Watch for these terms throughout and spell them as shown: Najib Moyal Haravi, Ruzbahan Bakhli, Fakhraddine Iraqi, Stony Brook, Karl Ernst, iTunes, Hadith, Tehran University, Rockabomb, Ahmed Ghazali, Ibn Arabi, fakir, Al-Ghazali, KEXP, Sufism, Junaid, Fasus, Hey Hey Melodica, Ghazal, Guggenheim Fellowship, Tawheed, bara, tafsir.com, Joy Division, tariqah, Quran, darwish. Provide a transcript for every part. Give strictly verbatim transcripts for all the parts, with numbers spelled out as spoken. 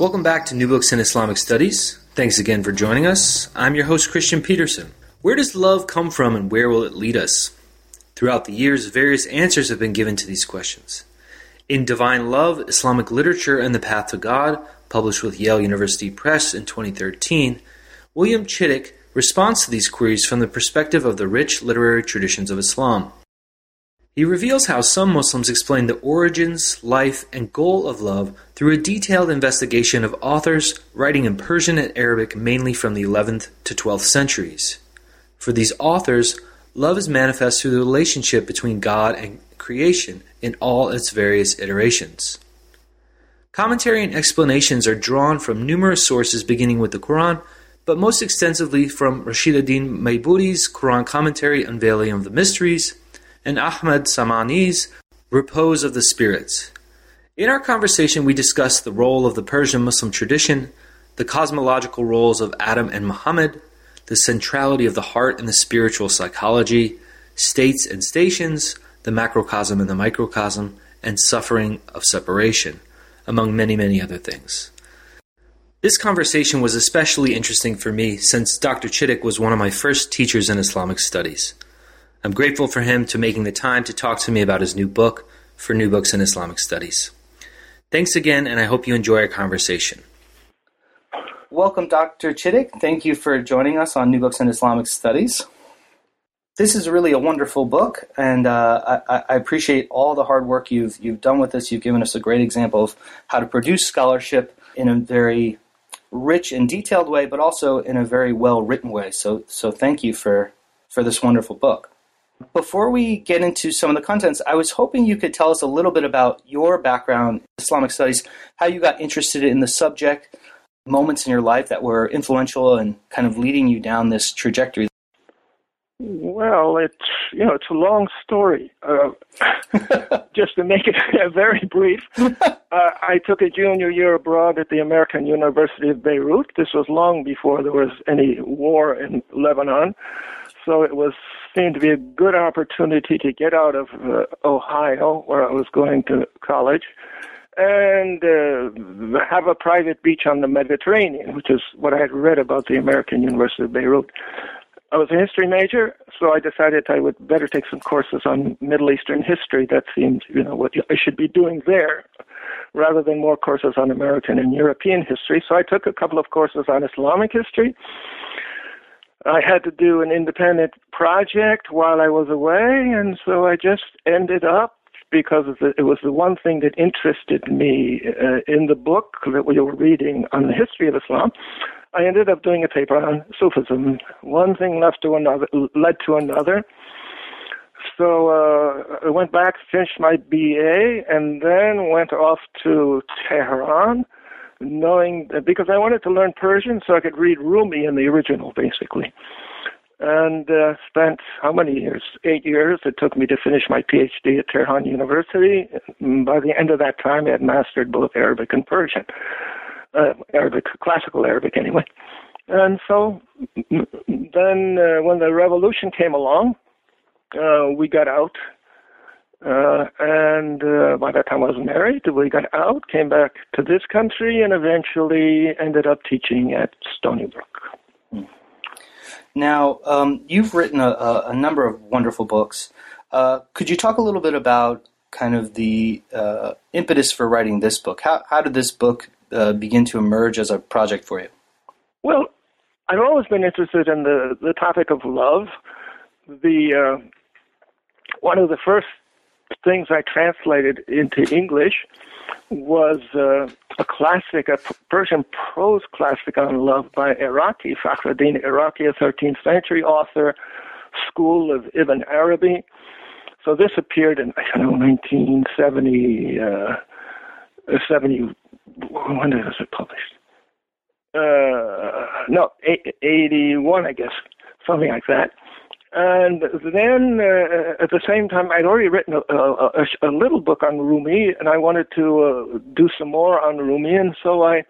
Welcome back to New Books in Islamic Studies. Thanks again for joining us. I'm your host, Christian Peterson. Where does love come from and where will it lead us? Throughout the years, various answers have been given to these questions. In Divine Love, Islamic Literature and the Path to God, published with Yale University Press in twenty thirteen, William Chittick responds to these queries from the perspective of the rich literary traditions of Islam. He reveals how some Muslims explain the origins, life, and goal of love through a detailed investigation of authors writing in Persian and Arabic mainly from the eleventh to twelfth centuries. For these authors, love is manifest through the relationship between God and creation in all its various iterations. Commentary and explanations are drawn from numerous sources beginning with the Quran, but most extensively from Rashid al-Din Maybudi's Quran Commentary Unveiling of the Mysteries, and Ahmad Samani's Repose of the Spirits. In our conversation, we discussed the role of the Persian Muslim tradition, the cosmological roles of Adam and Muhammad, the centrality of the heart and the spiritual psychology, states and stations, the macrocosm and the microcosm, and suffering of separation, among many, many other things. This conversation was especially interesting for me since Doctor Chittick was one of my first teachers in Islamic studies. I'm grateful for him to making the time to talk to me about his new book for New Books in Islamic Studies. Thanks again, and I hope you enjoy our conversation. Welcome, Doctor Chittick. Thank you for joining us on New Books in Islamic Studies. This is really a wonderful book, and uh, I, I appreciate all the hard work you've you've done with this. You've given us a great example of how to produce scholarship in a very rich and detailed way, but also in a very well-written way. So, so thank you for, for this wonderful book. Before we get into some of the contents, I was hoping you could tell us a little bit about your background in Islamic studies, how you got interested in the subject, moments in your life that were influential and kind of leading you down this trajectory. Well, it's, you know, it's a long story. Uh, just to make it very brief, uh, I took a junior year abroad at the American University of Beirut. This was long before there was any war in Lebanon. So it was seemed to be a good opportunity to get out of uh, Ohio, where I was going to college, and uh, have a private beach on the Mediterranean, which is what I had read about the American University of Beirut. I was a history major, so I decided I would better take some courses on Middle Eastern history. That seemed, you know, what I should be doing there, rather than more courses on American and European history. So I took a couple of courses on Islamic history. I had to do an independent project while I was away, and so I just ended up, because of the, it was the one thing that interested me uh, in the book that we were reading on the history of Islam, I ended up doing a paper on Sufism. One thing led to another, led to another. So uh, I went back, finished my B A, and then went off to Tehran, knowing that because I wanted to learn Persian so I could read Rumi in the original, basically. And uh, spent how many years? Eight years. It took me to finish my P H D at Tehran University. By the end of that time, I had mastered both Arabic and Persian, uh, Arabic, classical Arabic anyway. And so then uh, when the revolution came along, uh, we got out. Uh, and uh, by that time I was married, we got out, came back to this country, and eventually ended up teaching at Stony Brook. Now, um, you've written a, a number of wonderful books. Uh, could you talk a little bit about kind of the uh, impetus for writing this book? How, how did this book uh, begin to emerge as a project for you? Well, I've always been interested in the, the topic of love. The uh, one of the first things I translated into English was uh, a classic, a Persian prose classic on love by Iraqi, Fakhraddine Iraqi, a thirteenth century author, school of Ibn Arabi. So this appeared in, I don't know, nineteen seventy, uh, seventy, when was it published? Uh, no, eighty-one, I guess, something like that. And then uh, at the same time, I'd already written a, a, a little book on Rumi, and I wanted to uh, do some more on Rumi. And so I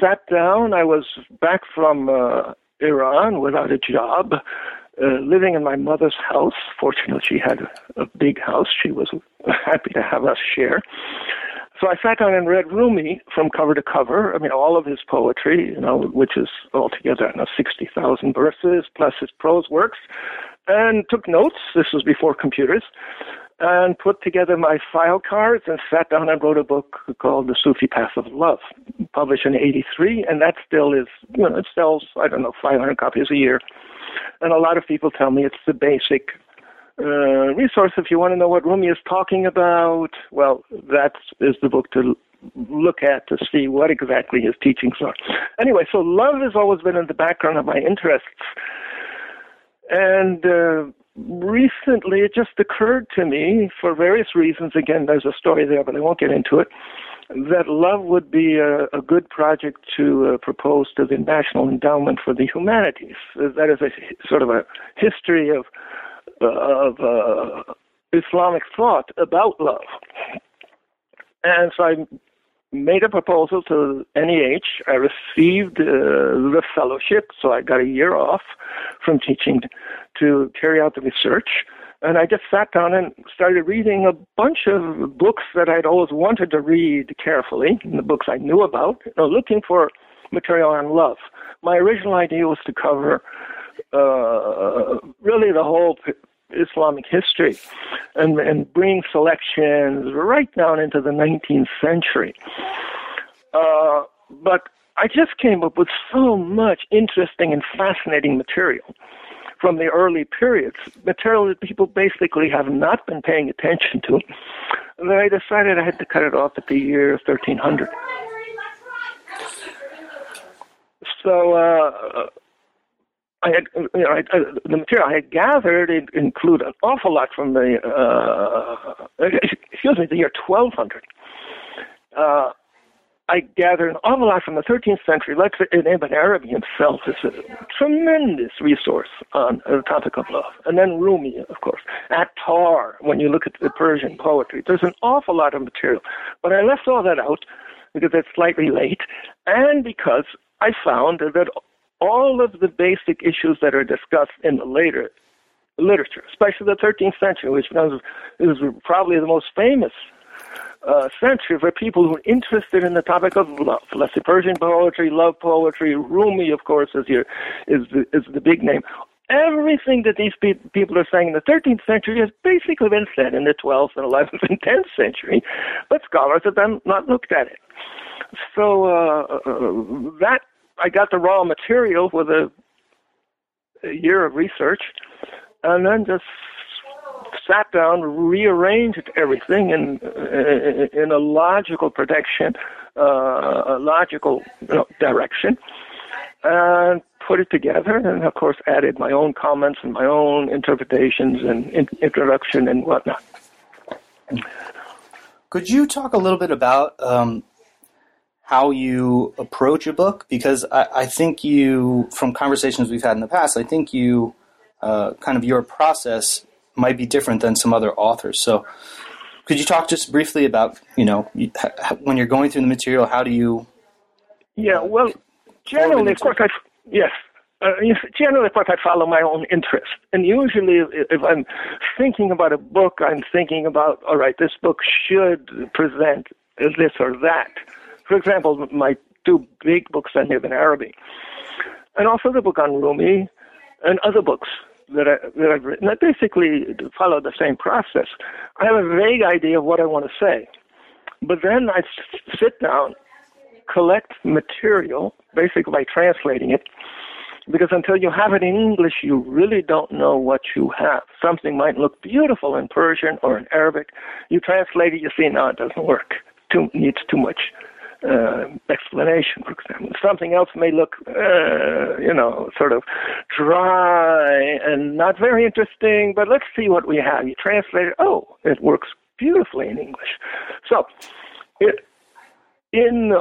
sat down. I was back from uh, Iran without a job, uh, living in my mother's house. Fortunately, she had a big house. She was happy to have us share. So I sat down and read Rumi from cover to cover. I mean, all of his poetry, you know, which is altogether, I don't know, sixty thousand verses, plus his prose works, and took notes. This was before computers, and put together my file cards and sat down and wrote a book called The Sufi Path of Love, published in eighty-three, and that still is, you know, it sells, I don't know, five hundred copies a year. And a lot of people tell me it's the basic Uh, resource if you want to know what Rumi is talking about. Well, that is the book to look at to see what exactly his teachings are. Anyway, so love has always been in the background of my interests. And uh, recently it just occurred to me, for various reasons, again, there's a story there, but I won't get into it, that love would be a, a good project to uh, propose to the National Endowment for the Humanities. That is a sort of a history of of uh, Islamic thought about love. And so I made a proposal to N E H. I received uh, the fellowship, so I got a year off from teaching to carry out the research. And I just sat down and started reading a bunch of books that I'd always wanted to read carefully, and the books I knew about, you know, looking for material on love. My original idea was to cover Uh, really the whole Islamic history and, and bring selections right down into the nineteenth century. Uh, but I just came up with so much interesting and fascinating material from the early periods, material that people basically have not been paying attention to, that I decided I had to cut it off at the year thirteen hundred. So, uh, I had, you know, I, I, the material I had gathered included an awful lot from the, uh, excuse me, the year twelve hundred. Uh, I gathered an awful lot from the thirteenth century. Let's say Ibn Arabi himself is a tremendous resource on the topic of love. And then Rumi, of course. Attar, when you look at the Persian poetry, there's an awful lot of material. But I left all that out because it's slightly late and because I found that all of the basic issues that are discussed in the later literature, especially the thirteenth century, which is probably the most famous uh, century for people who are interested in the topic of love. Let's say Persian poetry, love poetry, Rumi, of course, is, your, is, the, is the big name. Everything that these pe- people are saying in the thirteenth century has basically been said in the twelfth and eleventh and tenth century, but scholars have then not looked at it. So uh, uh, that I got the raw material with a, a year of research and then just sat down, rearranged everything in in a logical protection, uh, a logical you know, direction, and put it together, and of course added my own comments and my own interpretations and in- introduction and whatnot. Could you talk a little bit about um how you approach a book, because I, I think you, from conversations we've had in the past, I think you, uh, kind of your process might be different than some other authors. So could you talk just briefly about, you know, you, ha, when you're going through the material, how do you... Yeah, well, generally, of course, I, yes, uh, generally, of course, I follow my own interest. And usually, if I'm thinking about a book, I'm thinking about, all right, this book should present this or that. For example, my two big books on Ibn Arabi, and also the book on Rumi, and other books that, I, that I've written that basically follow the same process. I have a vague idea of what I want to say, but then I sit down, collect material, basically by translating it, because until you have it in English, you really don't know what you have. Something might look beautiful in Persian or in Arabic. You translate it, you see, no, it doesn't work. Too, needs too much uh, explanation, for example. Something else may look, uh, you know, sort of dry and not very interesting, but let's see what we have. You translate it, oh, it works beautifully in English. So, it, in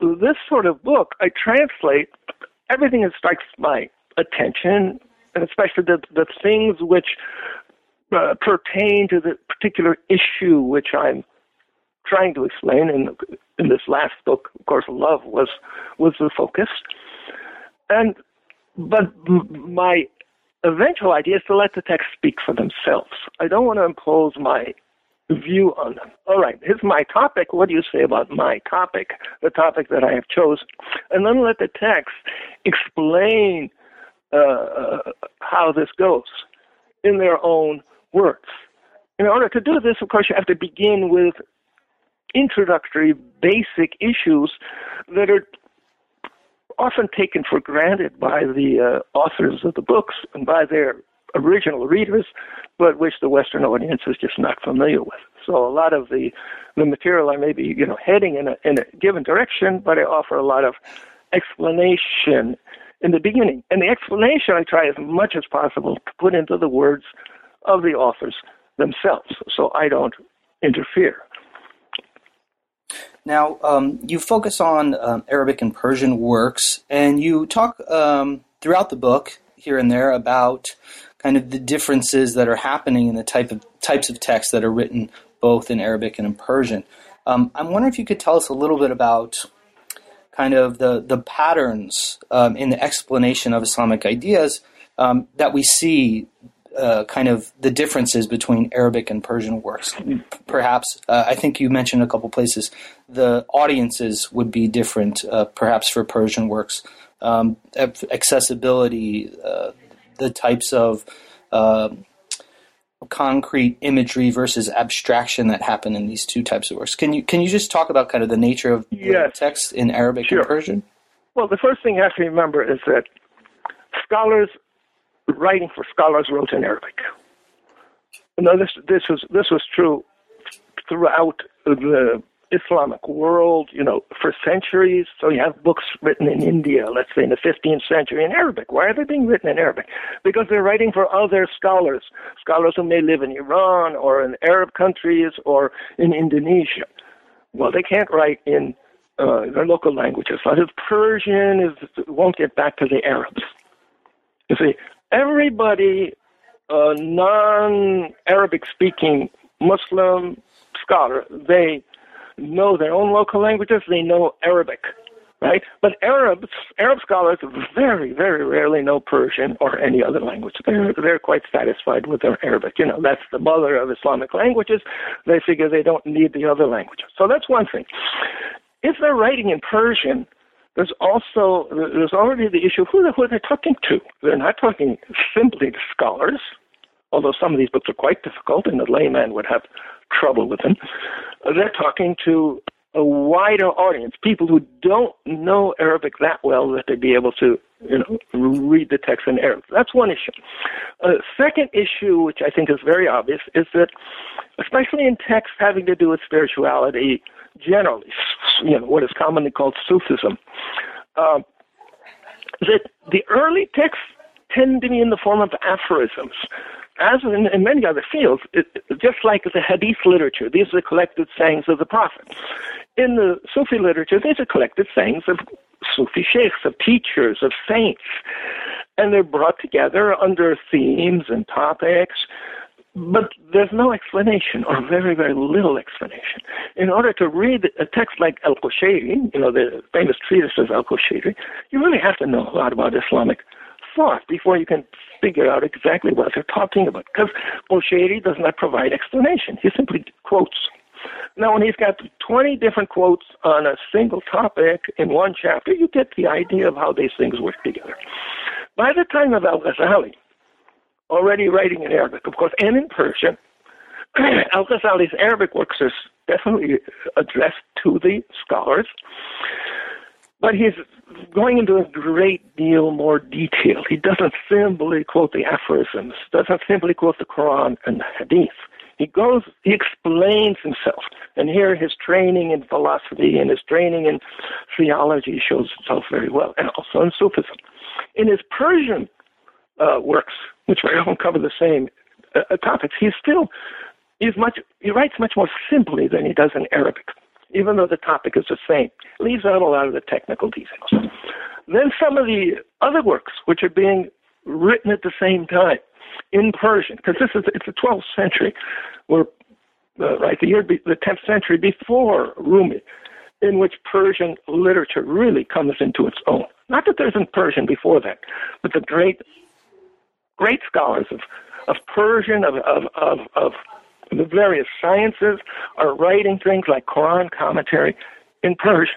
this sort of book, I translate everything that strikes my attention, and especially the, the things which uh, pertain to the particular issue which I'm trying to explain. In, in this last book, of course, love was was the focus. And but my eventual idea is to let the text speak for themselves. I don't want to impose my view on them. All right, here's my topic. What do you say about my topic, the topic that I have chosen? And then let the text explain uh, how this goes in their own words. In order to do this, of course, you have to begin with introductory basic issues that are often taken for granted by the uh, authors of the books and by their original readers, but which the Western audience is just not familiar with. So a lot of the, the material I may be, you know, heading in a, in a given direction, but I offer a lot of explanation in the beginning. And the explanation I try as much as possible to put into the words of the authors themselves, so I don't interfere. Now, um, you focus on um, Arabic and Persian works, and you talk um, throughout the book here and there about kind of the differences that are happening in the type of types of texts that are written both in Arabic and in Persian. Um, I'm wondering if you could tell us a little bit about kind of the, the patterns um, in the explanation of Islamic ideas um, that we see uh, kind of the differences between Arabic and Persian works. Perhaps, uh, I think you mentioned a couple places, the audiences would be different uh, perhaps for Persian works. Um, accessibility, uh, the types of uh, concrete imagery versus abstraction that happen in these two types of works. Can you can you just talk about kind of the nature of yes. the text in Arabic sure. and Persian? Well, the first thing you have to remember is that scholars writing for scholars wrote in Arabic. Now, this this was this was true throughout the Islamic world, you know, for centuries. So you have books written in India, let's say in the fifteenth century, in Arabic. Why are they being written in Arabic? Because they're writing for other scholars, scholars who may live in Iran or in Arab countries or in Indonesia. Well, they can't write in uh, their local languages. So if Persian is, won't get back to the Arabs. You see, everybody, uh, non-Arabic-speaking Muslim scholar, they know their own local languages, they know Arabic, right? But Arabs, Arab scholars very, very rarely know Persian or any other language. They're, they're quite satisfied with their Arabic. You know, that's the mother of Islamic languages. They figure they don't need the other languages. So that's one thing. If they're writing in Persian, there's also, there's already the issue of who, who they're talking to. They're not talking simply to scholars, although some of these books are quite difficult and the layman would have trouble with them. They're talking to a wider audience, people who don't know Arabic that well that they'd be able to, you know, read the text in Arabic. That's one issue. A uh, second issue, which I think is very obvious, is that especially in texts having to do with spirituality generally, you know, what is commonly called Sufism, uh, that the early texts tend to be in the form of aphorisms. As in, in many other fields, it, just like the Hadith literature, these are collected sayings of the Prophet. In the Sufi literature, these are collected sayings of Sufi sheikhs, of teachers, of saints. And they're brought together under themes and topics, but there's no explanation, or very, very little explanation. In order to read a text like Al-Qushayri, you know, the famous treatise of Al-Qushayri, you really have to know a lot about Islamic thought before you can figure out exactly what they're talking about, because Al-Qushayri does not provide explanation. He simply quotes. Now, when he's got twenty different quotes on a single topic in one chapter, you get the idea of how these things work together. By the time of Al-Ghazali, already writing in Arabic, of course, and in Persian, Al-Ghazali's Arabic works are definitely addressed to the scholars, but he's going into a great deal more detail. He doesn't simply quote the aphorisms, doesn't simply quote the Quran and the Hadith. He goes, he explains himself. And here his training in philosophy and his training in theology shows itself very well, and also in Sufism. In his Persian uh, works, which we don't cover the same uh, topics, he's still, he's much, he writes much more simply than he does in Arabic, even though the topic is the same. Leaves out a lot of the technical details. Then some of the other works, which are being written at the same time in Persian, because this is, it's the twelfth century, or uh, right, the year, be, the tenth century before Rumi, in which Persian literature really comes into its own. Not that there isn't Persian before that, but the great, great scholars of, of Persian, of, of, of, of the various sciences are writing things like Quran commentary in Persian.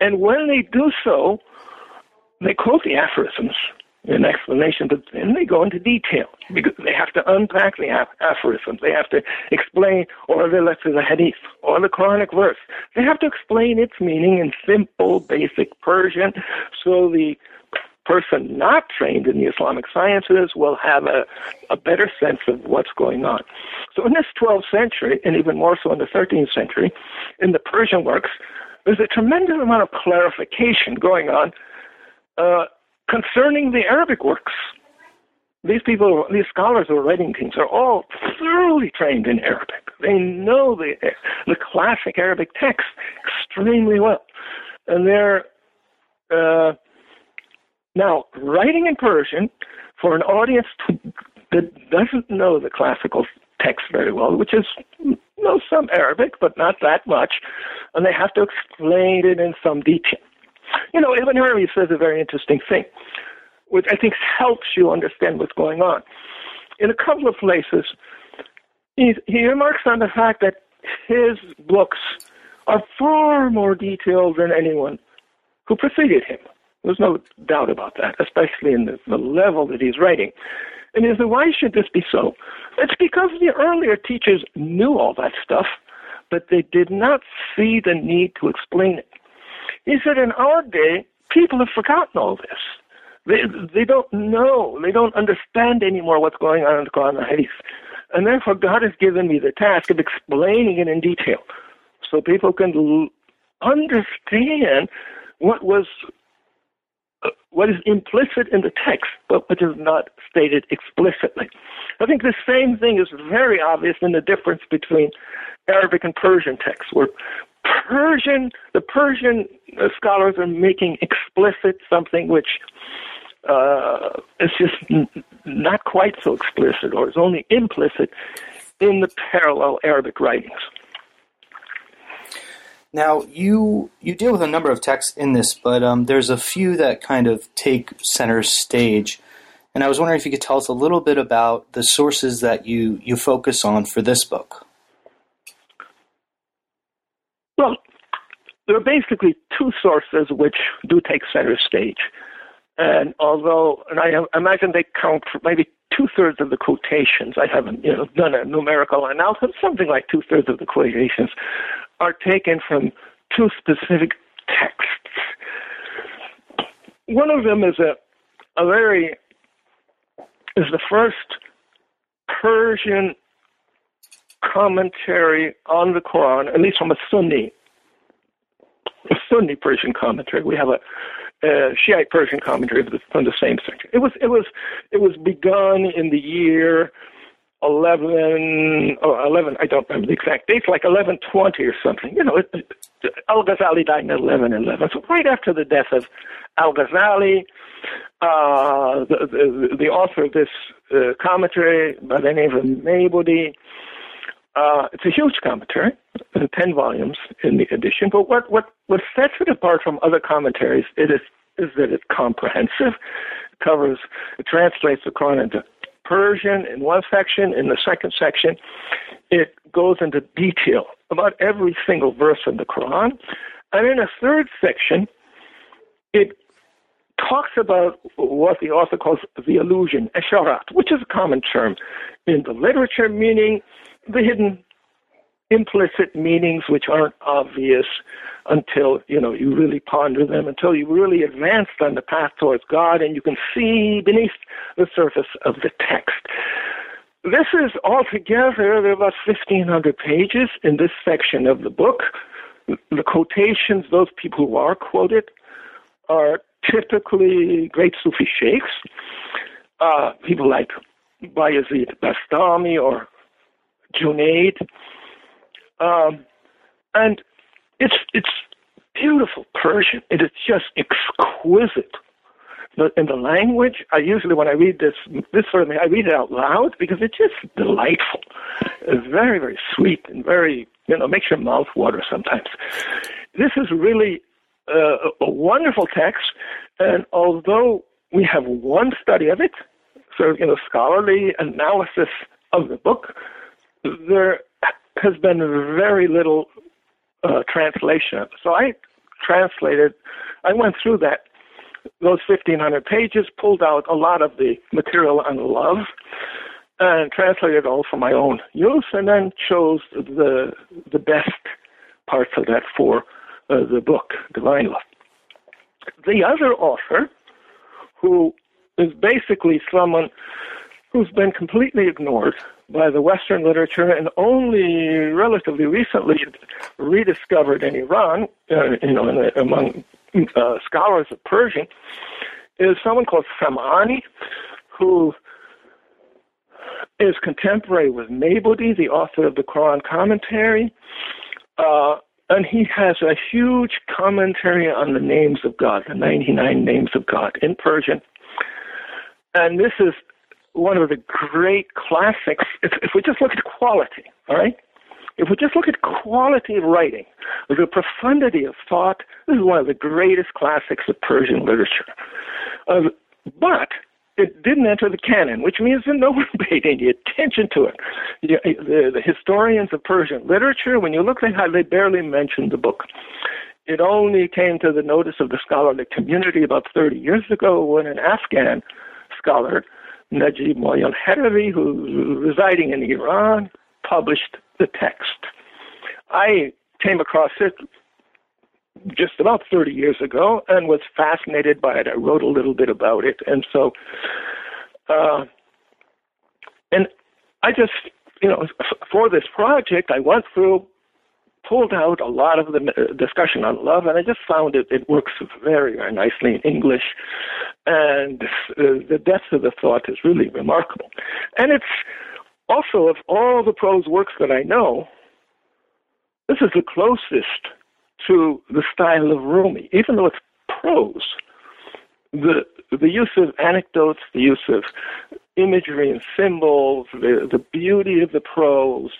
And when they do so, they quote the aphorisms in explanation, but then they go into detail because they have to unpack the aphorisms. They have to explain, or they left to the hadith or the Quranic verse. They have to explain its meaning in simple, basic Persian, so the person not trained in the Islamic sciences will have a, a better sense of what's going on. So in this twelfth century, and even more so in the thirteenth century, in the Persian works, there's a tremendous amount of clarification going on Uh, concerning the Arabic works. These people, these scholars who are writing things are all thoroughly trained in Arabic. They know the, the classic Arabic text extremely well. And they're uh, now writing in Persian for an audience to, that doesn't know the classical text very well, which is, knows some Arabic, but not that much. And they have to explain it in some detail. You know, Ibn Arabi says a very interesting thing, which I think helps you understand what's going on. In a couple of places, he, he remarks on the fact that his books are far more detailed than anyone who preceded him. There's no doubt about that, especially in the, the level that he's writing. And he says, why should this be so? It's because the earlier teachers knew all that stuff, but they did not see the need to explain it. He said, in our day, people have forgotten all this. They they don't know. They don't understand anymore what's going on in the Quran and the Hadith. And therefore, God has given me the task of explaining it in detail so people can l- understand what was uh, what is implicit in the text, but which is not stated explicitly. I think the same thing is very obvious in the difference between Arabic and Persian texts, where Persian, the Persian scholars are making explicit something which uh, is just n- not quite so explicit, or is only implicit in the parallel Arabic writings. Now, you you deal with a number of texts in this, but um, there's a few that kind of take center stage. And I was wondering if you could tell us a little bit about the sources that you, you focus on for this book. Well, there are basically two sources which do take center stage. And although, and I imagine they count for maybe two-thirds of the quotations, I haven't you know, done a numerical analysis, something like two-thirds of the quotations are taken from two specific texts. One of them is a, a very, is the first Persian commentary on the Quran, at least from a Sunni, a Sunni Persian commentary. We have a, a Shiite Persian commentary from the same section. It was it was it was begun in the year eleven or eleven. I don't remember the exact dates, like eleven twenty or something. You know, it, it, Al-Ghazali died in eleven eleven, so right after the death of Al-Ghazali, uh, the, the the author of this uh, commentary by the name of Maybudi. Uh, it's a huge commentary, ten volumes in the edition, but what, what, what sets it apart from other commentaries it is, is that it's comprehensive. It covers, it translates the Quran into Persian in one section. In the second section, it goes into detail about every single verse in the Quran. And in a third section, it talks about what the author calls the allusion, esharat, which is a common term in the literature, meaning the hidden implicit meanings which aren't obvious until, you know, you really ponder them, until you really advance on the path towards God and you can see beneath the surface of the text. This is altogether, there are about fifteen hundred pages in this section of the book. The quotations, those people who are quoted, are typically great Sufi sheikhs, uh, people like Bayezid Bastami or Junaid. Um, and it's it's beautiful Persian. It is just exquisite. In the language, I usually, when I read this, this sort of thing, I read it out loud because it's just delightful. It's very, very sweet and very, you know, makes your mouth water sometimes. This is really uh, a wonderful text, and although we have one study of it, sort of, you know, scholarly analysis of the book, there has been very little uh, translation. So I translated, I went through that. Those fifteen hundred pages, pulled out a lot of the material on love and translated all for my own use, and then chose the the best parts of that for uh, the book, Divine Love. The other author, who is basically someone who's been completely ignored by the Western literature and only relatively recently rediscovered in Iran, uh, you know, in the, among Uh, scholars of Persian, is someone called Samani, who is contemporary with Maybudi, the author of the Quran commentary, uh, and he has a huge commentary on the names of God, the ninety-nine names of God in Persian. And this is one of the great classics. If, if we just look at quality, all right? If we just look at quality of writing, the profundity of thought, this is one of the greatest classics of Persian literature. Um, but it didn't enter the canon, which means that no one paid any attention to it. The, the, the historians of Persian literature, when you look at how they barely mentioned the book, it only came to the notice of the scholarly community about thirty years ago when an Afghan scholar, Najib Moyal Haravi, who was residing in Iran, published the text. I came across it just about thirty years ago and was fascinated by it. I wrote a little bit about it. And so, uh, and I just, you know, for this project, I went through, pulled out a lot of the discussion on love, and I just found it, it works very, very nicely in English. And the depth of the thought is really remarkable. And it's, also, of all the prose works that I know, this is the closest to the style of Rumi. Even though it's prose, the the use of anecdotes, the use of imagery and symbols, the, the beauty of the prose,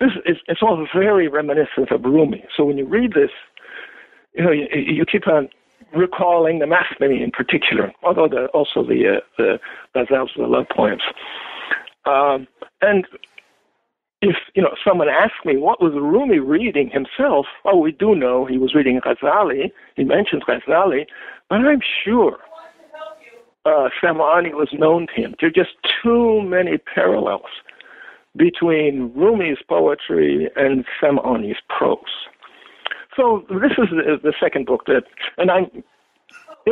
this is, it's all very reminiscent of Rumi. So when you read this, you know, you, you keep on recalling the Masnavi in particular, although the, also the uh, the Ghazals, the love poems. Um, and if, you know, someone asked me, what was Rumi reading himself? Oh, we do know he was reading Ghazali. He mentions Ghazali. But I'm sure uh, Samani was known to him. There are just too many parallels between Rumi's poetry and Samani's prose. So this is the, the second book that, and I'm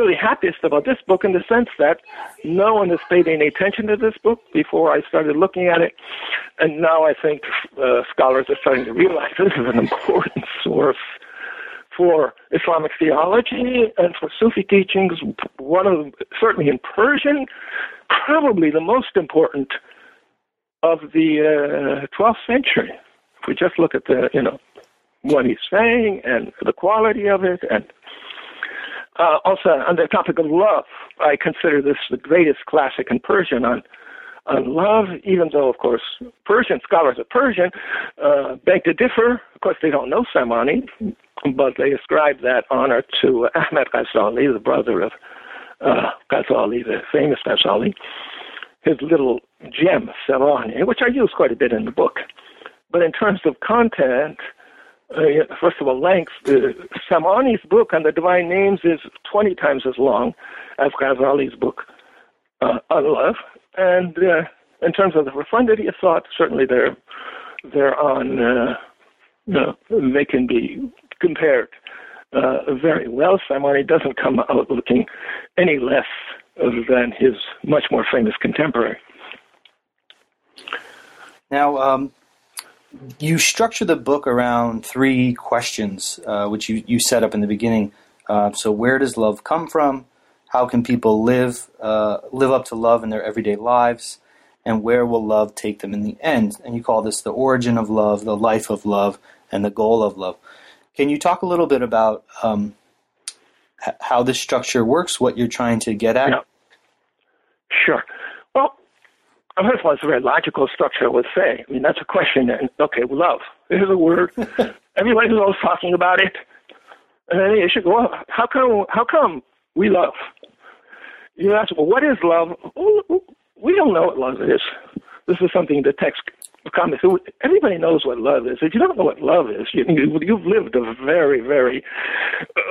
really happiest about this book in the sense that no one has paid any attention to this book before I started looking at it, and now I think uh, scholars are starting to realize this is an important source for Islamic theology and for Sufi teachings. One of them, certainly in Persian, probably the most important of the uh, twelfth century. If we just look at the, you know, what he's saying and the quality of it, and Uh, also, on the topic of love, I consider this the greatest classic in Persian on, on love, even though, of course, Persian scholars of Persian uh, beg to differ. Of course, they don't know Samani, but they ascribe that honor to Ahmed Ghazali, the brother of uh, Ghazali, the famous Ghazali, his little gem, Samani, which I use quite a bit in the book. But in terms of content, Uh, first of all, length. Uh, Samani's book on the divine names is twenty times as long as Ghazali's book uh, on love. And uh, in terms of the profundity of thought, certainly they're they're on. Uh, you know, they can be compared uh, very well. Samani doesn't come out looking any less than his much more famous contemporary. Now, um, you structure the book around three questions, uh, which you, you set up in the beginning. Uh, so where does love come from? How can people live uh, live up to love in their everyday lives? And where will love take them in the end? And you call this the origin of love, the life of love, and the goal of love. Can you talk a little bit about um, h- how this structure works, what you're trying to get at? Yeah. Sure. Well, first of all, it's a very logical structure, I would say. I mean, that's a question. And, okay, love. This is a word. Everybody's always talking about it. And then you should go, well, how come, how come we love? You ask, well, what is love? Ooh, we don't know what love is. This is something the text comments. Everybody knows what love is. If you don't know what love is, you, you've lived a very, very,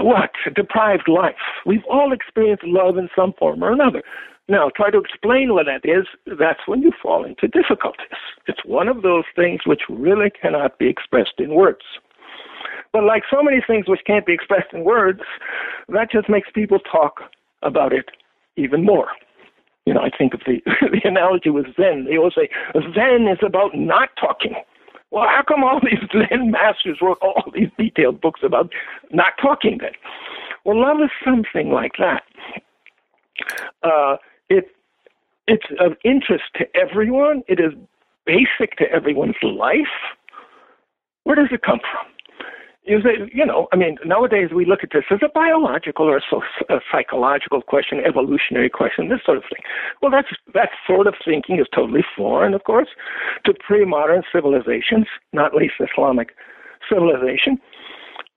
what, deprived life. We've all experienced love in some form or another. Now, try to explain what that is. That's when you fall into difficulties. It's one of those things which really cannot be expressed in words. But like so many things which can't be expressed in words, that just makes people talk about it even more. You know, I think of the, the analogy with Zen. They always say, Zen is about not talking. Well, how come all these Zen masters wrote all these detailed books about not talking then? Well, love is something like that. Uh, it It's of interest to everyone. It is basic to everyone's life. Where does it come from? You say, you know, I mean, nowadays we look at this as a biological or a psychological question, evolutionary question, this sort of thing. Well, that's, that sort of thinking is totally foreign, of course, to pre-modern civilizations, not least Islamic civilization.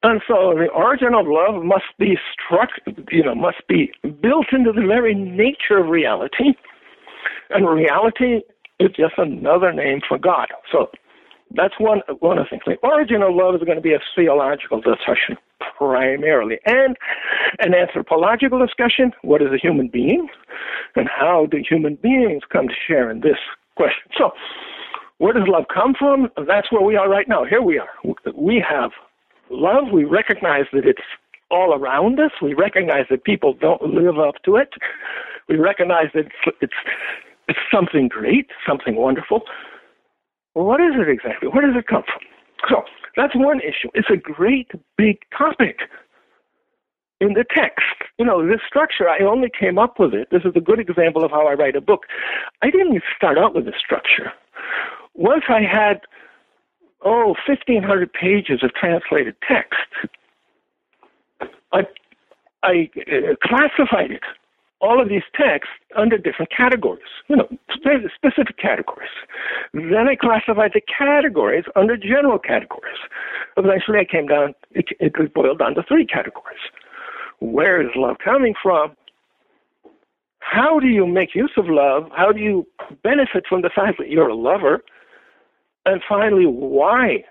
And so the origin of love must be struck, you know, must be built into the very nature of reality. And reality is just another name for God. So that's one one of the things. The origin of love is going to be a theological discussion primarily, and an anthropological discussion. What is a human being, and how do human beings come to share in this question? So where does love come from? That's where we are right now. Here we are. We have love. We recognize that it's all around us. We recognize that people don't live up to it. We recognize that it's, it's, it's something great, something wonderful. What is it exactly? Where does it come from? So that's one issue. It's a great big topic in the text. You know, this structure, I only came up with it. This is a good example of how I write a book. I didn't start out with this structure. Once I had, oh, fifteen hundred pages of translated text, I, I uh, classified it, all of these texts, under different categories, you know, specific categories. Then I classified the categories under general categories. Eventually I came down, it, it was boiled down to three categories. Where is love coming from? How do you make use of love? How do you benefit from the fact that you're a lover? And finally, why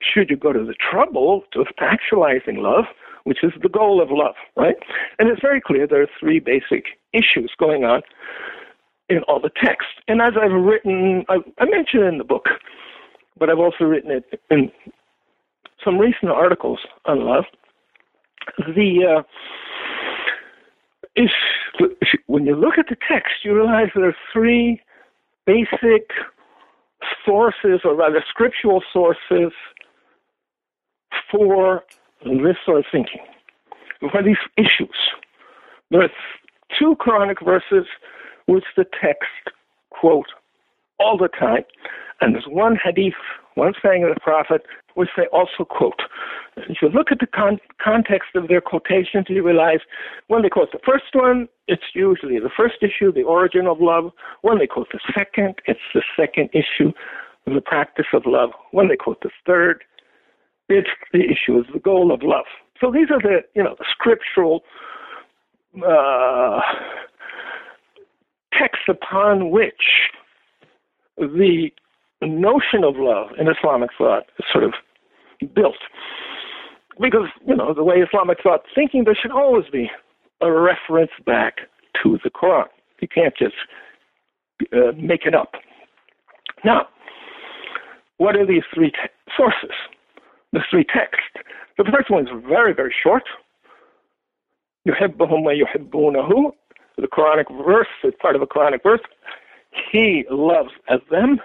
should you go to the trouble of actualizing love, which is the goal of love, right? And it's very clear there are three basic issues going on in all the text. And as I've written, I, I mentioned it in the book, but I've also written it in some recent articles on love. The uh, if, if you, when you look at the text, you realize there are three basic sources, or rather scriptural sources, for this sort of thinking, for these issues. There are two Quranic verses which the text quote all the time, and there's one hadith, one saying of the Prophet, which they also quote. If you look at the con- context of their quotations, you realize when they quote the first one, it's usually the first issue, the origin of love. When they quote the second, it's the second issue, the practice of love. When they quote the third, it's the issue, is the goal of love. So these are the, you know, the scriptural uh, texts upon which the notion of love in Islamic thought is sort of built. Because, you know, the way Islamic thought thinking, there should always be a reference back to the Quran. You can't just uh, make it up. Now, what are these three te- sources? The three texts. The first one is very, very short. يُحِبُّهُمْ وَيُحِبُّونَهُ. The Quranic verse is part of a Quranic verse. He loves as them,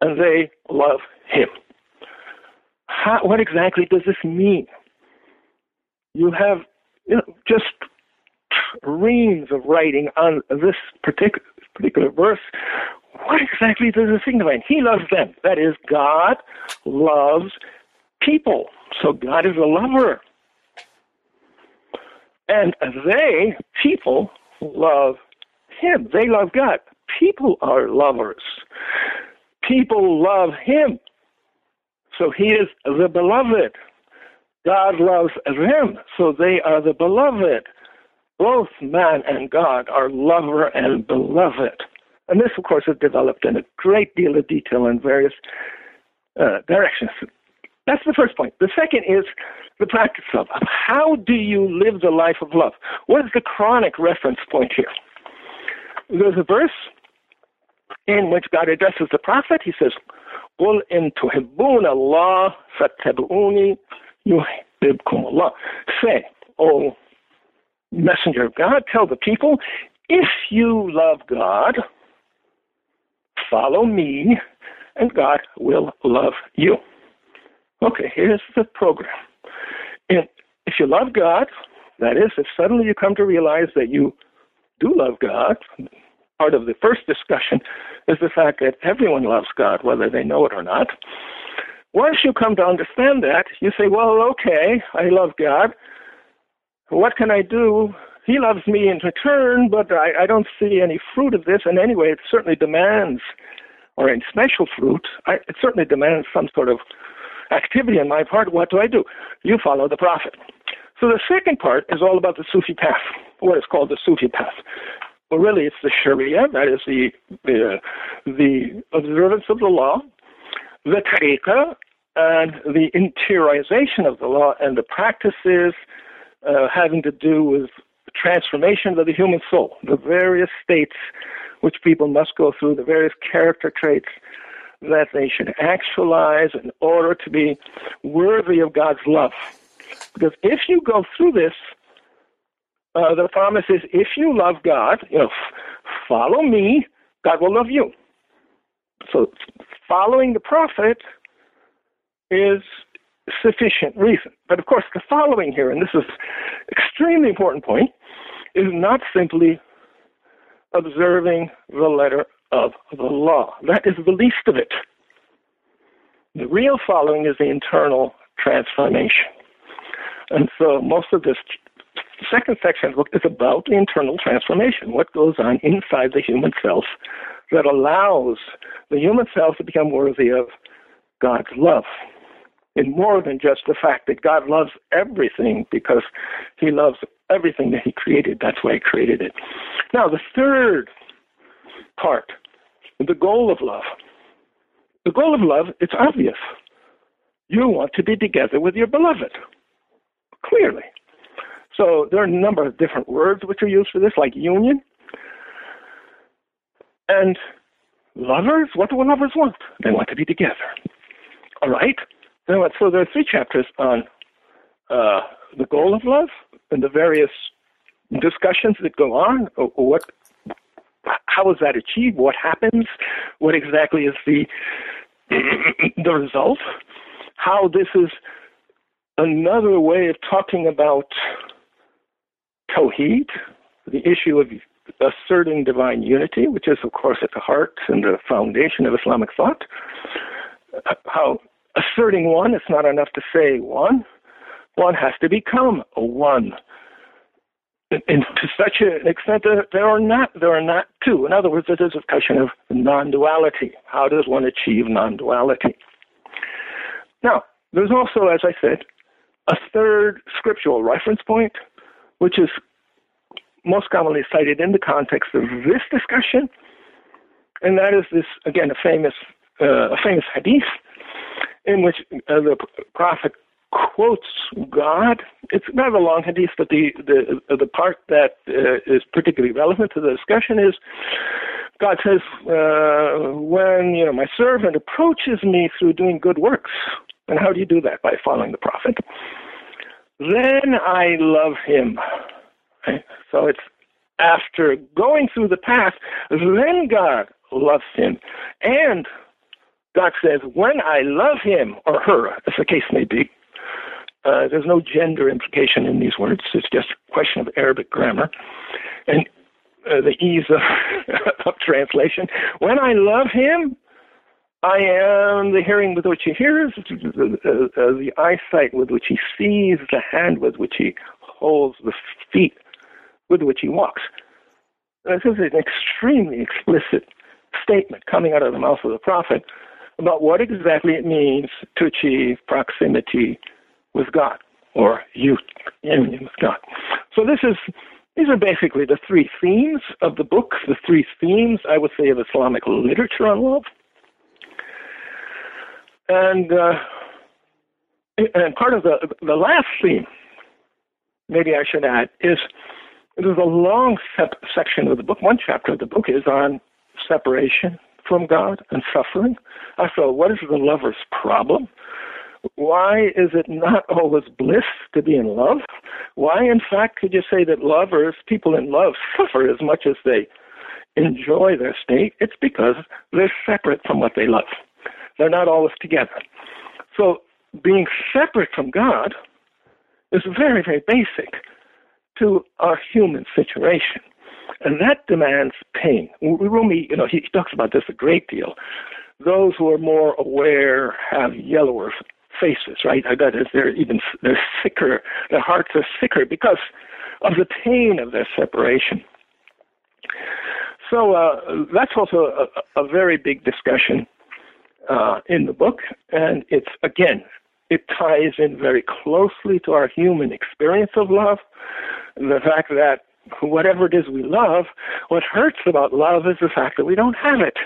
and they love him. How, what exactly does this mean? You have you know, just reams of writing on this particular particular verse. What exactly does it signify? He loves them. That is, God loves people. So God is a lover. And they, people, love him. They love God. People are lovers. People love him. So he is the beloved. God loves them. So they are the beloved. Both man and God are lover and beloved. And this, of course, is developed in a great deal of detail in various uh, directions. That's the first point. The second is the practice of love. How do you live the life of love? What is the chronic reference point here? There's a verse in which God addresses the prophet. He says, قُلْ إِن تُحِبُّونَ اللَّهَ فَاتَّبِعُونِي يُحِبْبُكُمُ اللَّهُ. Say, O messenger of God, tell the people, if you love God, follow me, and God will love you. Okay, here's the program. And if you love God, that is, if suddenly you come to realize that you do love God, part of the first discussion is the fact that everyone loves God, whether they know it or not. Once you come to understand that, you say, well, okay, I love God. What can I do? He loves me in return, but I, I don't see any fruit of this. And anyway, it certainly demands, or in special fruit, I, it certainly demands some sort of activity on my part. What do I do? You follow the prophet. So the second part is all about the Sufi path, what is called the Sufi path. Well, really, it's the Sharia, that is the the, the observance of the law, the tariqah, and the interiorization of the law, and the practices uh, having to do with transformation of the human soul, the various states which people must go through, the various character traits that they should actualize in order to be worthy of God's love. Because if you go through this, uh, the promise is, if you love God, you know, follow me, God will love you. So following the prophet is sufficient reason. But of course, the following here, and this is extremely important point, is not simply observing the letter of the law. That is the least of it. The real following is the internal transformation. And so most of this second section of the book is about the internal transformation, what goes on inside the human self that allows the human self to become worthy of God's love. In more than just the fact that God loves everything, because he loves everything that he created. That's why he created it. Now, the third part, the goal of love. The goal of love, it's obvious. You want to be together with your beloved, clearly. So there are a number of different words which are used for this, like union. And lovers, what do lovers want? They want to be together. All right? So there are three chapters on uh, the goal of love and the various discussions that go on. What, how is that achieved? What happens? What exactly is the the result? How this is another way of talking about Tawheed, the issue of asserting divine unity, which is, of course, at the heart and the foundation of Islamic thought. How asserting one, it's not enough to say one. One has to become a one. And, and to such an extent that there are not there are not two. In other words, it is a question of non-duality. How does one achieve non-duality? Now, there's also, as I said, a third scriptural reference point, which is most commonly cited in the context of this discussion, and that is this, again, a famous uh, a famous hadith, in which uh, the prophet quotes God. It's rather a long hadith, but the the, the part that uh, is particularly relevant to the discussion is, God says, uh, when you know my servant approaches me through doing good works, and how do you do that? By following the prophet. Then I love him. Right? So it's after going through the path, then God loves him. And God says, when I love him or her, as the case may be, uh, there's no gender implication in these words. It's just a question of Arabic grammar and uh, the ease of, of translation. When I love him, I am the hearing with which he hears, the, uh, uh, the eyesight with which he sees, the hand with which he holds, the feet with which he walks. This is an extremely explicit statement coming out of the mouth of the prophet about what exactly it means to achieve proximity with God or union with God. So this is these are basically the three themes of the book, the three themes, I would say, of Islamic literature on love. And uh, and part of the the last theme, maybe I should add, is there's a long sep- section of the book. One chapter of the book is on separation from God and suffering. After all, what is the lover's problem? Why is it not always bliss to be in love? Why, in fact, could you say that lovers, people in love, suffer as much as they enjoy their state? It's because they're separate from what they love. They're not always together. So being separate from God is very, very basic to our human situation. And that demands pain. Rumi, you know, he talks about this a great deal. Those who are more aware have yellower faces, right? That is, they're even they're sicker. Their hearts are sicker because of the pain of their separation. So uh, that's also a, a very big discussion Uh, in the book, and it's, again, it ties in very closely to our human experience of love. The fact that whatever it is we love, what hurts about love is the fact that we don't have it,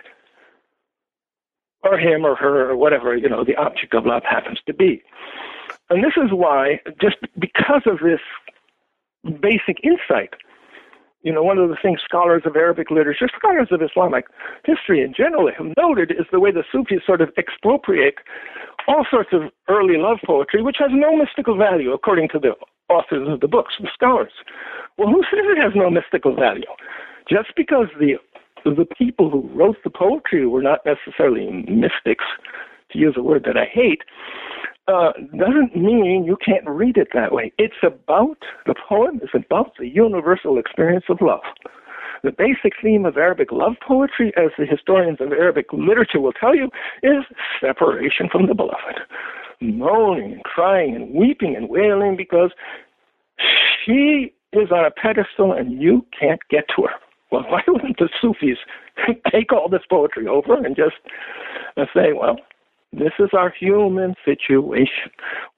or him or her or whatever, you know, the object of love happens to be. And this is why, just because of this basic insight, you know, one of the things scholars of Arabic literature, scholars of Islamic history in general have noted is the way the Sufis sort of expropriate all sorts of early love poetry, which has no mystical value, according to the authors of the books, the scholars. Well, who says it has no mystical value? Just because the the people who wrote the poetry were not necessarily mystics, to use a word that I hate, Uh, doesn't mean you can't read it that way. It's about, the poem is about the universal experience of love. The basic theme of Arabic love poetry, as the historians of Arabic literature will tell you, is separation from the beloved. Moaning and crying and weeping and wailing because she is on a pedestal and you can't get to her. Well, why wouldn't the Sufis take all this poetry over and just uh, say, well, this is our human situation.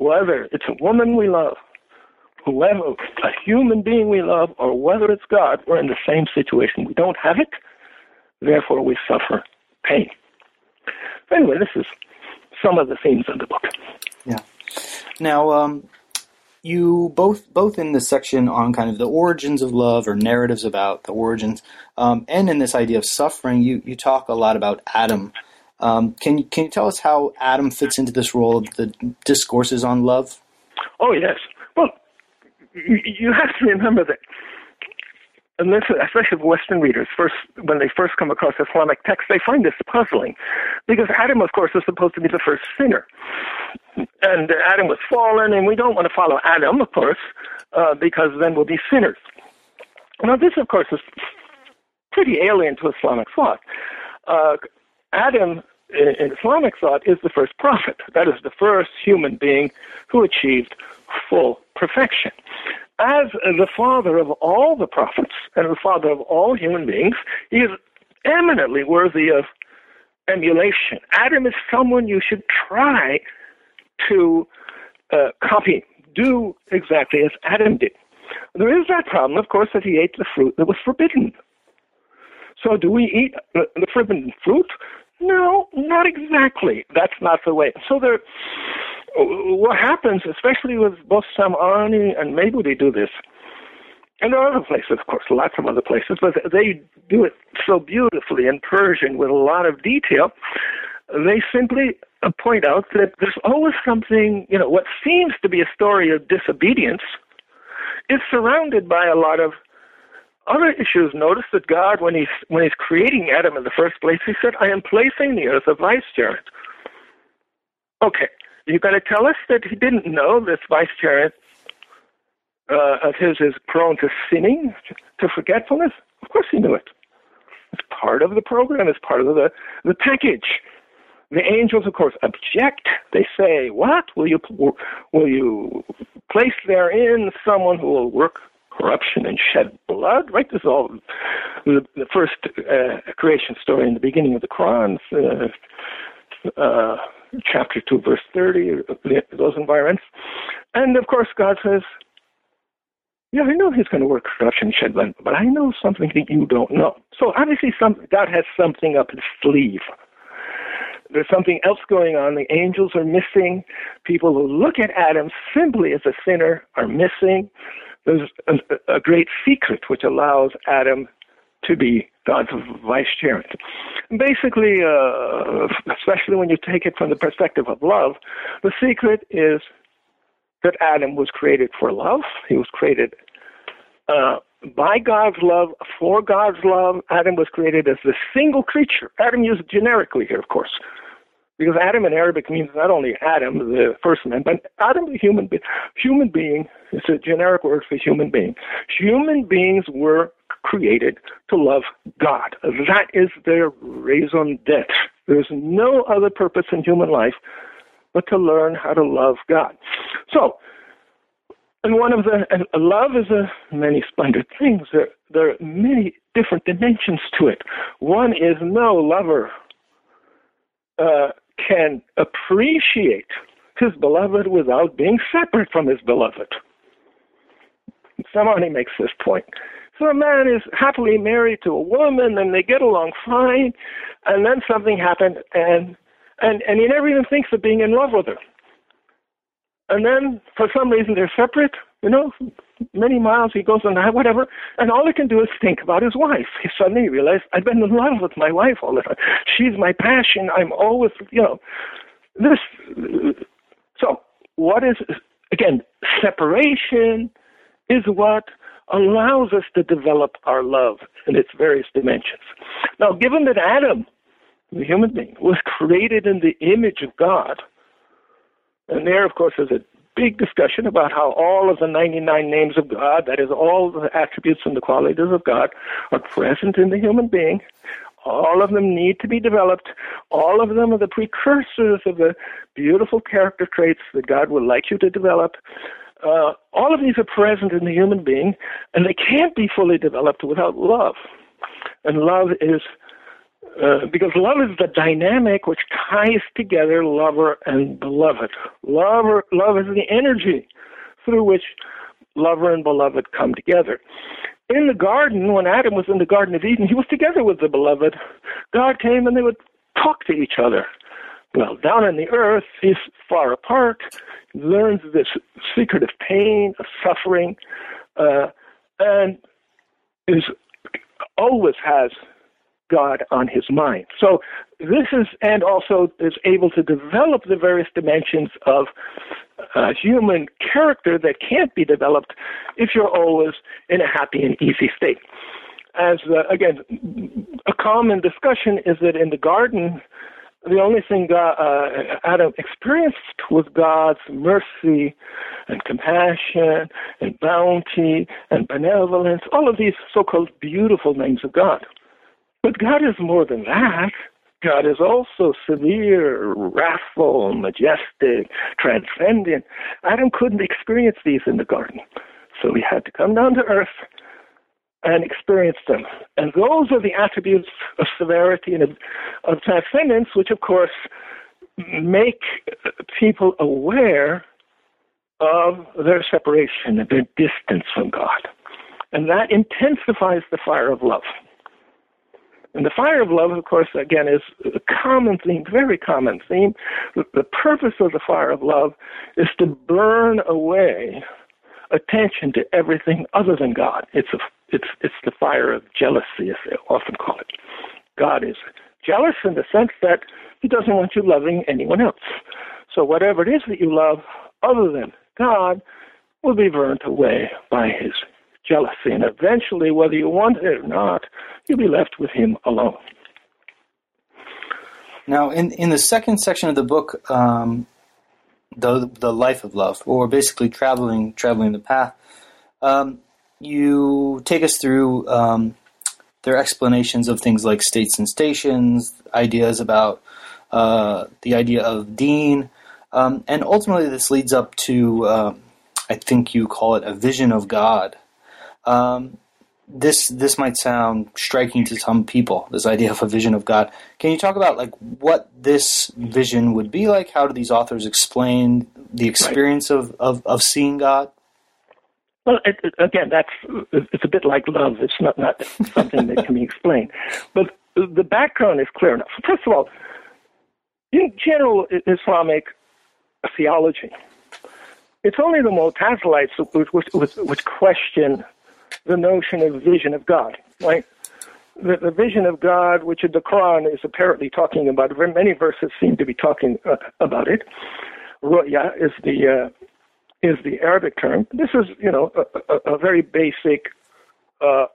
Whether it's a woman we love, whoever, a human being we love, or whether it's God, we're in the same situation. We don't have it, therefore we suffer pain. Anyway, this is some of the themes of the book. Yeah. Now, um, you both both in this section on kind of the origins of love or narratives about the origins, um, and in this idea of suffering, you, you talk a lot about Adam. Um, can you can you tell us how Adam fits into this role of the discourses on love? Oh yes. Well, you have to remember that, unless, especially Western readers, first when they first come across Islamic texts, they find this puzzling, because Adam, of course, is supposed to be the first sinner, and Adam was fallen, and we don't want to follow Adam, of course, uh, because then we'll be sinners. Now, this, of course, is pretty alien to Islamic thought. Uh, Adam, in Islamic thought, is the first prophet. That is the first human being who achieved full perfection. As the father of all the prophets and the father of all human beings, he is eminently worthy of emulation. Adam is someone you should try to uh, copy. Do exactly as Adam did. There is that problem, of course, that he ate the fruit that was forbidden. So do we eat the forbidden fruit? No, not exactly. That's not the way. So there, what happens, especially with both Samani and Maybudi do this, and there are other places, of course, lots of other places, but they do it so beautifully in Persian with a lot of detail, they simply point out that there's always something, you know, what seems to be a story of disobedience is surrounded by a lot of other issues. Notice that God, when he's, when he's creating Adam in the first place, he said, I am placing the earth a vicegerent Okay, you're going to tell us that he didn't know this vicegerent uh, of his is prone to sinning, to forgetfulness? Of course he knew it. It's part of the program. It's part of the, the package. The angels, of course, object. They say, what? Will you will you place therein someone who will work corruption and shed blood? Right? This is all the, the first uh, creation story in the beginning of the Quran, uh, uh, chapter two, verse thirty, those environments. And, of course, God says, yeah, I know he's going to work corruption and shed blood, but I know something that you don't know. So, obviously, some, God has something up his sleeve. There's something else going on. The angels are missing. People who look at Adam simply as a sinner are missing. There's a, a great secret which allows Adam to be God's vicegerent. Basically, uh, especially when you take it from the perspective of love, the secret is that Adam was created for love. He was created uh, by God's love, for God's love. Adam was created as the single creature. Adam used generically here, of course, because Adam in Arabic means not only Adam, the first man, but Adam, the human being. Human being is a generic word for human being. Human beings were created to love God. That is their raison d'etre. There's no other purpose in human life but to learn how to love God. So, and one of the, and love is a many splendid things. There, there are many different dimensions to it. One is no lover uh, can appreciate his beloved without being separate from his beloved. Samani makes this point. So a man is happily married to a woman, and they get along fine, and then something happened, and and, and he never even thinks of being in love with her. And then, for some reason, they're separate, you know, many miles, he goes on, whatever, and all he can do is think about his wife. He suddenly realized, I've been in love with my wife all the time. She's my passion. I'm always, you know, this. So what is, again, separation is what allows us to develop our love in its various dimensions. Now, given that Adam, the human being, was created in the image of God, and there, of course, is a big discussion about how all of the ninety-nine names of God, that is, all the attributes and the qualities of God, are present in the human being. All of them need to be developed. All of them are the precursors of the beautiful character traits that God would like you to develop. Uh, all of these are present in the human being, and they can't be fully developed without love. And love is... Uh, because love is the dynamic which ties together lover and beloved. Lover, love is the energy through which lover and beloved come together. In the garden, when Adam was in the Garden of Eden, he was together with the beloved. God came and they would talk to each other. Well, down on the earth, he's far apart, learns this secret of pain, of suffering, uh, and is always has God on his mind. So this is, and also is able to develop the various dimensions of uh, human character that can't be developed if you're always in a happy and easy state. As, uh, again, a common discussion is that in the garden, the only thing God, uh, Adam experienced was God's mercy and compassion and bounty and benevolence, all of these so-called beautiful names of God. But God is more than that. God is also severe, wrathful, majestic, transcendent. Adam couldn't experience these in the garden. So he had to come down to earth and experience them. And those are the attributes of severity and of, of transcendence, which, of course, make people aware of their separation and their distance from God. And that intensifies the fire of love. And the fire of love, of course, again, is a common theme, very common theme. The purpose of the fire of love is to burn away attention to everything other than God. It's a, it's it's the fire of jealousy, as they often call it. God is jealous in the sense that he doesn't want you loving anyone else. So whatever it is that you love other than God will be burnt away by his jealousy, and eventually, whether you want it or not, you'll be left with him alone. Now, in, in the second section of the book, um, the the life of love, or basically traveling traveling the path, um, you take us through um, their explanations of things like states and stations, ideas about uh, the idea of deen, um, and ultimately this leads up to, uh, I think you call it a vision of God. Um, This this might sound striking to some people, this idea of a vision of God. Can you talk about like what this vision would be like? How do these authors explain the experience right. of, of, of seeing God? Well, it, it, again, that's it's a bit like love. It's not, not something that can be explained. But the background is clear enough. First of all, in general Islamic theology, it's only the Mu'tazilites which question the notion of vision of God, right? The, the vision of God, which in the Quran is apparently talking about, many verses seem to be talking uh, about it. Ru'ya is the uh, is the Arabic term. This is, you know, a, a, a very basic, uh,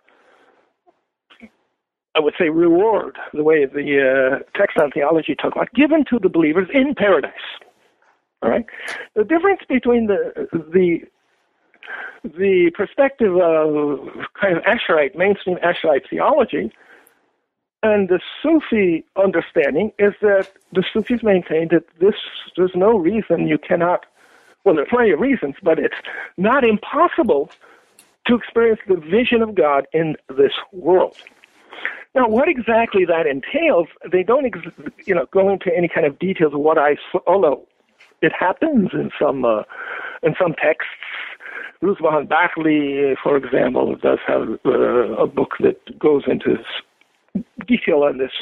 I would say, reward, the way the uh, text on theology talks about, given to the believers in paradise. All right? The difference between the the The perspective of kind of Asherite, mainstream Asherite theology, and the Sufi understanding is that the Sufis maintain that this there's no reason you cannot, well, there are plenty of reasons, but it's not impossible to experience the vision of God in this world. Now, what exactly that entails, they don't, ex- you know, go into any kind of details of what I, although it happens in some uh, in some texts. Ruzbahan Bakhli, for example, does have uh, a book that goes into detail on this.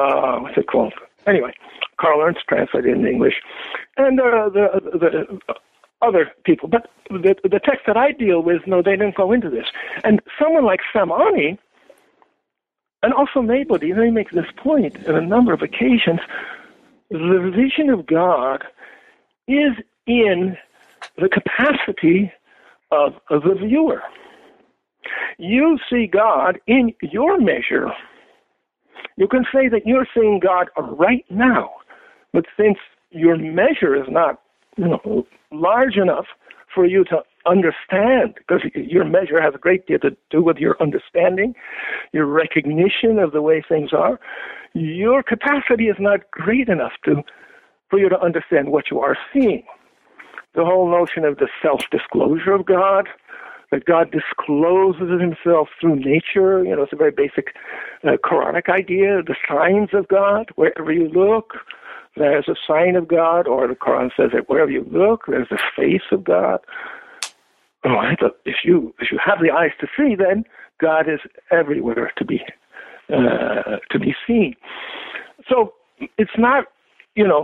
Uh, what's it called? Anyway, Karl Ernst translated into English, and uh, the, the other people. But the, the text that I deal with, no, they didn't go into this. And someone like Samani, and also Maybudi, they make this point on a number of occasions: the vision of God is in the capacity of the viewer. You see God in your measure. You can say that you're seeing God right now, but since your measure is not, you know, large enough for you to understand, because your measure has a great deal to do with your understanding, your recognition of the way things are, your capacity is not great enough to for you to understand what you are seeing. The whole notion of the self-disclosure of God, that God discloses himself through nature, you know, it's a very basic uh, Quranic idea, the signs of God. Wherever you look, there's a sign of God, or the Quran says that wherever you look, there's the face of God. Oh, I thought if you if you have the eyes to see, then God is everywhere to be uh, to be seen. So it's not, you know,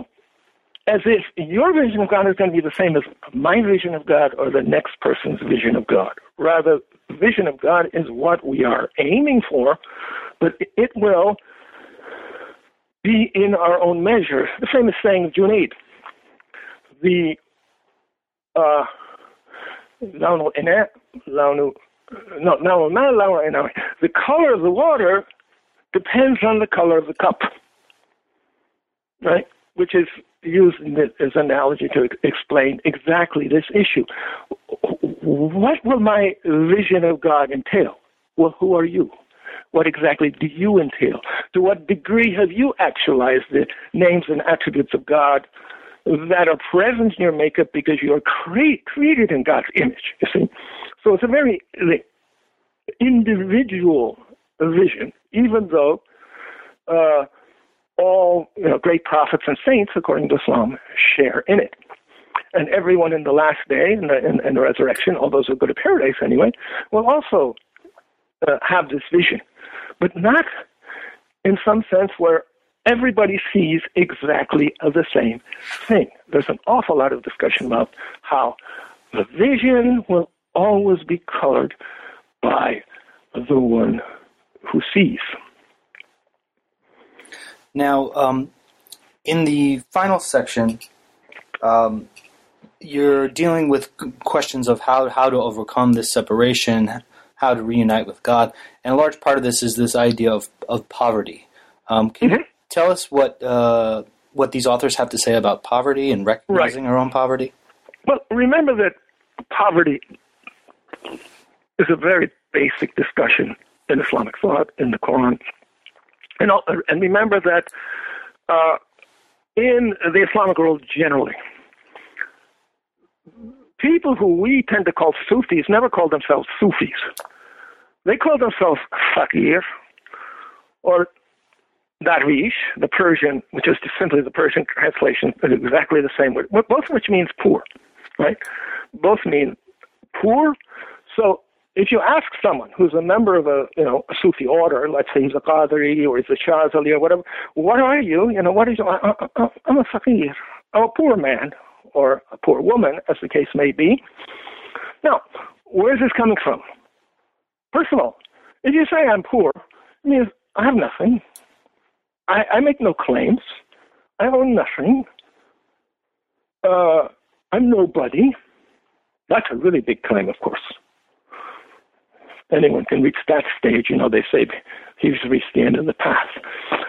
as if your vision of God is going to be the same as my vision of God or the next person's vision of God. Rather, vision of God is what we are aiming for, but it will be in our own measure. The famous saying of Junaid, the uh, the color of the water depends on the color of the cup, right? Which is used as an analogy to explain exactly this issue. What will my vision of God entail? Well, who are you? What exactly do you entail? To what degree have you actualized the names and attributes of God that are present in your makeup because you are cre- created in God's image, you see? So it's a very individual vision, even though uh, all, you know, great prophets and saints, according to Islam, share in it. And everyone in the last day, in the, in, in the resurrection, all those who go to paradise anyway, will also uh, have this vision. But not in some sense where everybody sees exactly the same thing. There's an awful lot of discussion about how the vision will always be colored by the one who sees. Now, um, in the final section, um, you're dealing with questions of how, how to overcome this separation, how to reunite with God, and a large part of this is this idea of, of poverty. Um, can, mm-hmm. tell us what uh, what these authors have to say about poverty and recognizing right. our own poverty? Well, remember that poverty is a very basic discussion in Islamic thought, in the Quran. And, and remember that uh, in the Islamic world generally, people who we tend to call Sufis never call themselves Sufis. They call themselves fakir or darwish, the Persian, which is just simply the Persian translation, is exactly the same word, both of which means poor, right? Both mean poor. So if you ask someone who's a member of a, you know, a Sufi order, let's say he's a Qadri or he's a Shazali or whatever, what are you? You know, what is? I, I, I'm a fakir. I'm a poor man or a poor woman, as the case may be. Now, where is this coming from? First of all, if you say I'm poor, it means I have nothing. I, I make no claims. I own nothing. Uh, I'm nobody. That's a really big claim, of course. Anyone can reach that stage, you know, they say he's reached the end of the path.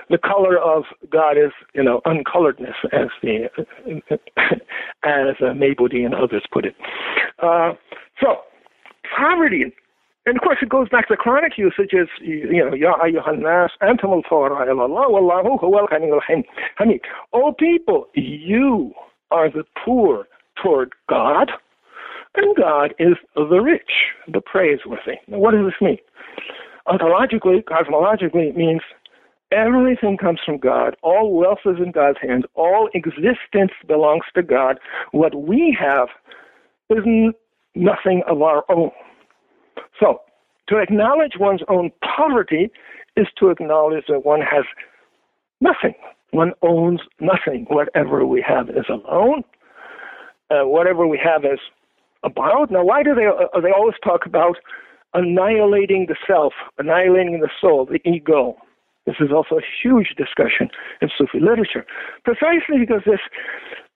The color of God is, you know, uncoloredness, as the as uh, Maybudi and others put it. Uh, so, poverty, and of course it goes back to Quranic usages, you know, Ya ayyuhan nas, antum al-fuqara ila Allah, wallahu huwal ghaniyyul hamid. O people, you are the poor toward God, and God is the rich, the praiseworthy. Now, what does this mean? Ontologically, cosmologically, it means everything comes from God. All wealth is in God's hands. All existence belongs to God. What we have is n- nothing of our own. So, to acknowledge one's own poverty is to acknowledge that one has nothing. One owns nothing. Whatever we have is alone. Uh, whatever we have is about. Now, why do they uh, they always talk about annihilating the self, annihilating the soul, the ego? This is also a huge discussion in Sufi literature, precisely because this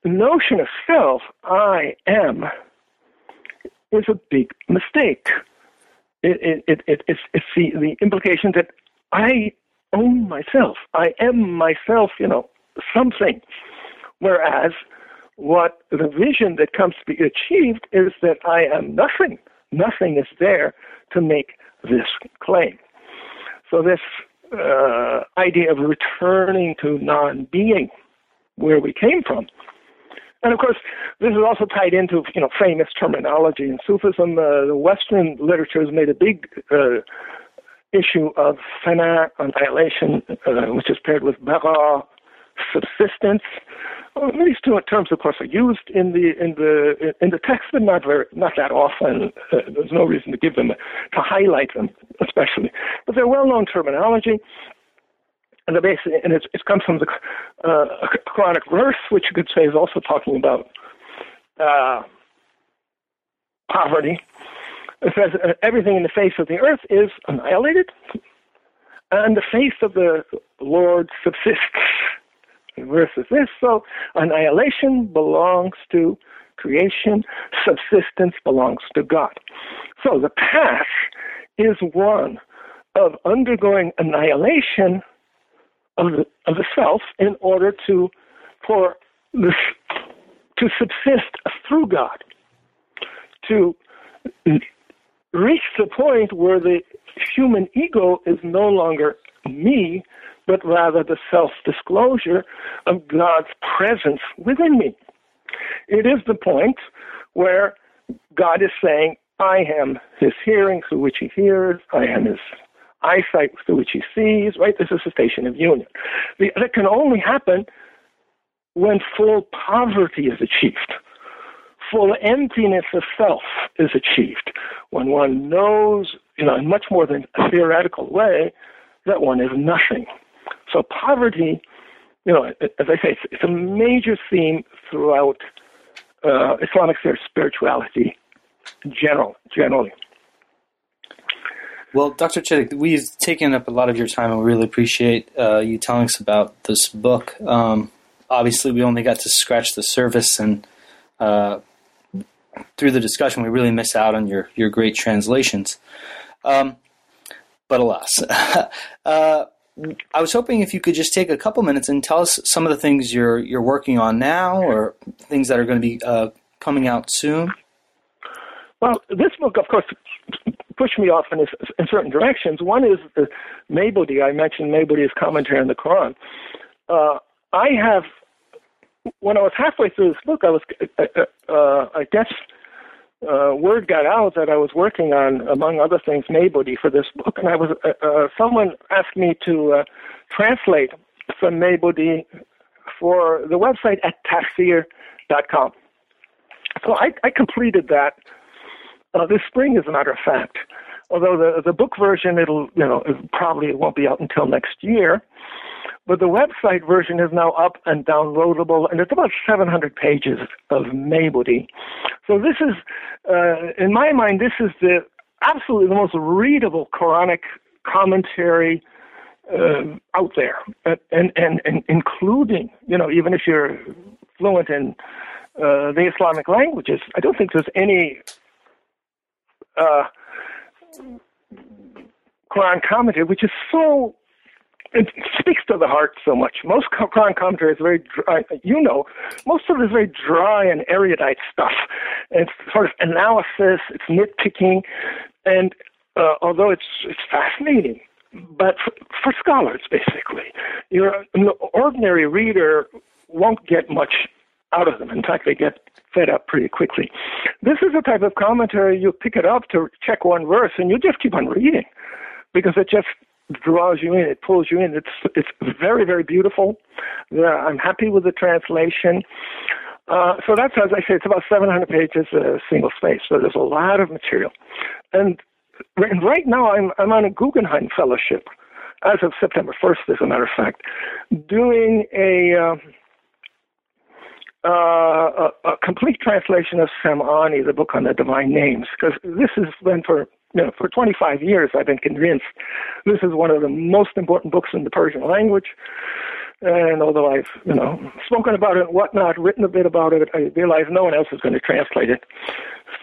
notion of self, I am, is a big mistake. It, it, it, it's it's the, the implication that I own myself, I am myself, you know, something, whereas what the vision that comes to be achieved is that I am nothing. Nothing is there to make this claim. So this uh, idea of returning to non-being, where we came from, and of course this is also tied into, you know, famous terminology in Sufism. Uh, the Western literature has made a big uh, issue of fana, annihilation, uh, which is paired with bara, subsistence. Well, these two terms, of course, are used in the in the in the text, but not very, not that often. Uh, there's no reason to give them to highlight them, especially. But they're well-known terminology, and the basic, and it's, it comes from the uh, Quranic verse, which you could say is also talking about uh, poverty. It says uh, everything in the face of the earth is annihilated, and the face of the Lord subsists. Versus this, so annihilation belongs to creation, subsistence belongs to God. So the path is one of undergoing annihilation of the, of the self in order to for this to subsist through God, to reach the point where the human ego is no longer me, but rather the self-disclosure of God's presence within me. It is the point where God is saying, I am his hearing through which he hears, I am his eyesight through which he sees, right? This is the station of union. The, that can only happen when full poverty is achieved, full emptiness of self is achieved, when one knows, you know, in much more than a theoretical way, that one is nothing. So poverty, you know, as I say, it's a major theme throughout uh, Islamic spirituality general, generally. Well, Doctor Chittick, we've taken up a lot of your time, and we really appreciate uh, you telling us about this book. Um, obviously, we only got to scratch the surface, and uh, through the discussion, we really miss out on your, your great translations. Um, but alas. uh, I was hoping if you could just take a couple minutes and tell us some of the things you're you're working on now, or things that are going to be uh, coming out soon. Well, this book, of course, pushed me off in, in certain directions. One is the Maybudi. I mentioned Maybudi's commentary on the Quran. Uh, I have, when I was halfway through this book, I was, uh, uh, I guess, uh, word got out that I was working on, among other things, Maybudi for this book, and I was uh, uh, someone asked me to uh, translate some Maybudi for the website at tafsir dot com. So I, I completed that uh, this spring, as a matter of fact. Although the the book version, it'll you know it probably won't be out until next year, but the website version is now up and downloadable, and it's about seven hundred pages of Maybudi. So this is, uh, in my mind, this is the absolutely the most readable Quranic commentary uh, out there, and, and and including you know even if you're fluent in uh, the Islamic languages, I don't think there's any Uh, Quran commentary which is so it speaks to the heart so much. Most Quran commentary is very dry, you know most of it is very dry and erudite stuff. It's sort of analysis, it's nitpicking, and uh, although it's it's fascinating, but for, for scholars basically, your an ordinary reader won't get much out of them. In fact, they get fed up pretty quickly. This is a type of commentary you pick it up to check one verse, and you just keep on reading because it just draws you in, it pulls you in. It's it's very, very beautiful. I'm happy with the translation. Uh, so that's, as I say, it's about seven hundred pages, uh, single space. So there's a lot of material. And right now I'm I'm on a Guggenheim Fellowship, as of September first, as a matter of fact, doing a Uh, Uh, a, a complete translation of Samani, the book on the divine names, because this has been for you know for twenty-five years. I've been convinced this is one of the most important books in the Persian language. And although I've you know spoken about it and whatnot, written a bit about it, I realized no one else is going to translate it.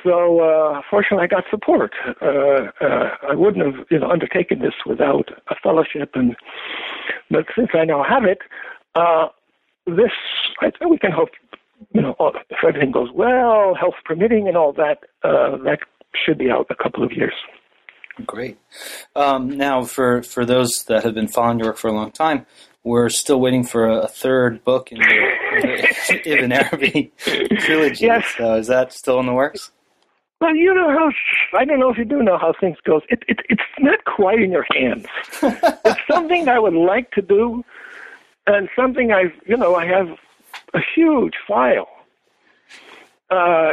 So uh, fortunately, I got support. Uh, uh, I wouldn't have you know undertaken this without a fellowship, and but since I now have it, uh, this I think we can hope. You know, if everything goes well, health permitting and all that, uh, that should be out in a couple of years. Great. Um, now, for, for those that have been following your work for a long time, we're still waiting for a third book in the Ibn Arabi trilogy. Yes. So is that still in the works? Well, you know how, I don't know if you do know how things go. It, it, it's not quite in your hands. It's something I would like to do, and something I've, you know, I have a huge file uh,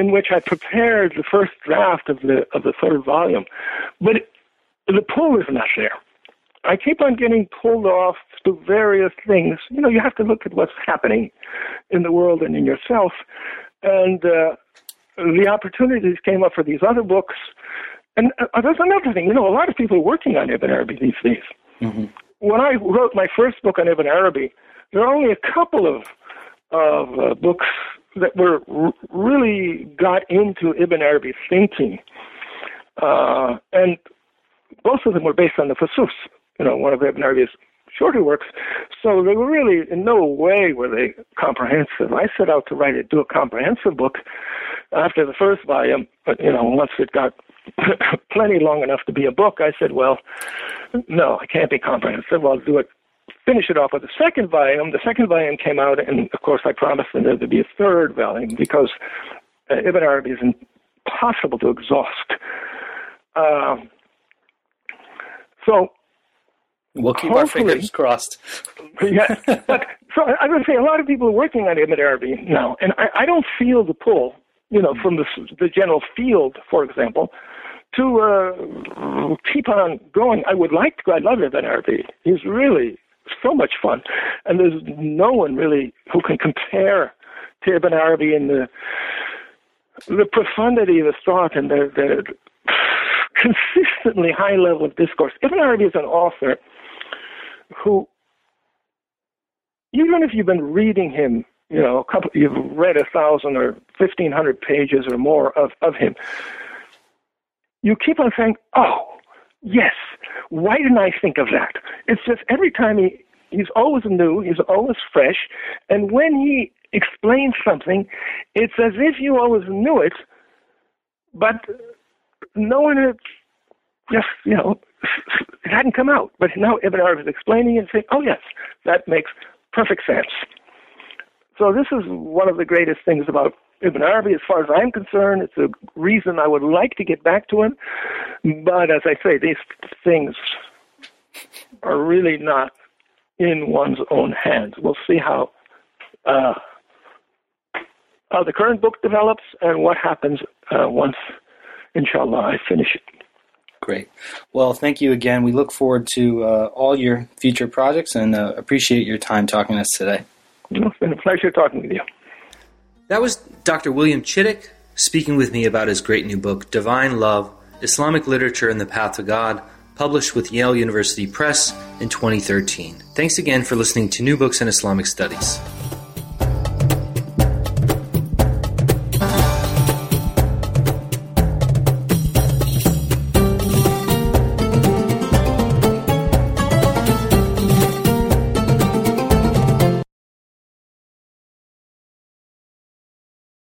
in which I prepared the first draft of the of the third volume, but it, the pull is not there. I keep on getting pulled off to various things. You know, you have to look at what's happening in the world and in yourself, and uh, the opportunities came up for these other books. And uh, there's another thing. You know, a lot of people are working on Ibn Arabi these days. Mm-hmm. When I wrote my first book on Ibn Arabi, there are only a couple of of uh, books that were r- really got into Ibn Arabi thinking, uh, and both of them were based on the Fasus, you know, one of Ibn Arabi's shorter works. So they were really in no way were they comprehensive. I set out to write a do a comprehensive book after the first volume, but you know, once it got plenty long enough to be a book, I said, well, no, I can't be comprehensive. I'll do it. Finish it off with the second volume. The second volume came out, and of course I promised that there would be a third volume because uh, Ibn Arabi is impossible to exhaust. Uh, so we'll keep our fingers crossed. Yeah, but so I would say a lot of people are working on Ibn Arabi now, and I, I don't feel the pull, you know, from the, the general field, for example, to uh, keep on going. I would like to go. I love Ibn Arabi. He's really so much fun, and there's no one really who can compare to Ibn Arabi in the the profundity of his thought and the, the consistently high level of discourse. Ibn Arabi is an author who, even if you've been reading him, you know, a couple, you've read a thousand or fifteen hundred pages or more of of him, you keep on saying, "Oh, Yes. Why didn't I think of that? It's just every time he, he's always new, he's always fresh, and when he explains something, it's as if you always knew it, but no one had just, you know, it hadn't come out. But now Ibn Arabi is explaining it and saying, oh yes, that makes perfect sense. So this is one of the greatest things about Ibn Arabi, as far as I'm concerned. It's a reason I would like to get back to him. But as I say, these things are really not in one's own hands. We'll see how, uh, how the current book develops and what happens uh, once, inshallah, I finish it. Great. Well, thank you again. We look forward to uh, all your future projects and uh, appreciate your time talking to us today. It's been a pleasure talking with you. That was Doctor William Chittick speaking with me about his great new book, Divine Love, Islamic Literature and the Path to God, published with Yale University Press in twenty thirteen. Thanks again for listening to New Books in Islamic Studies.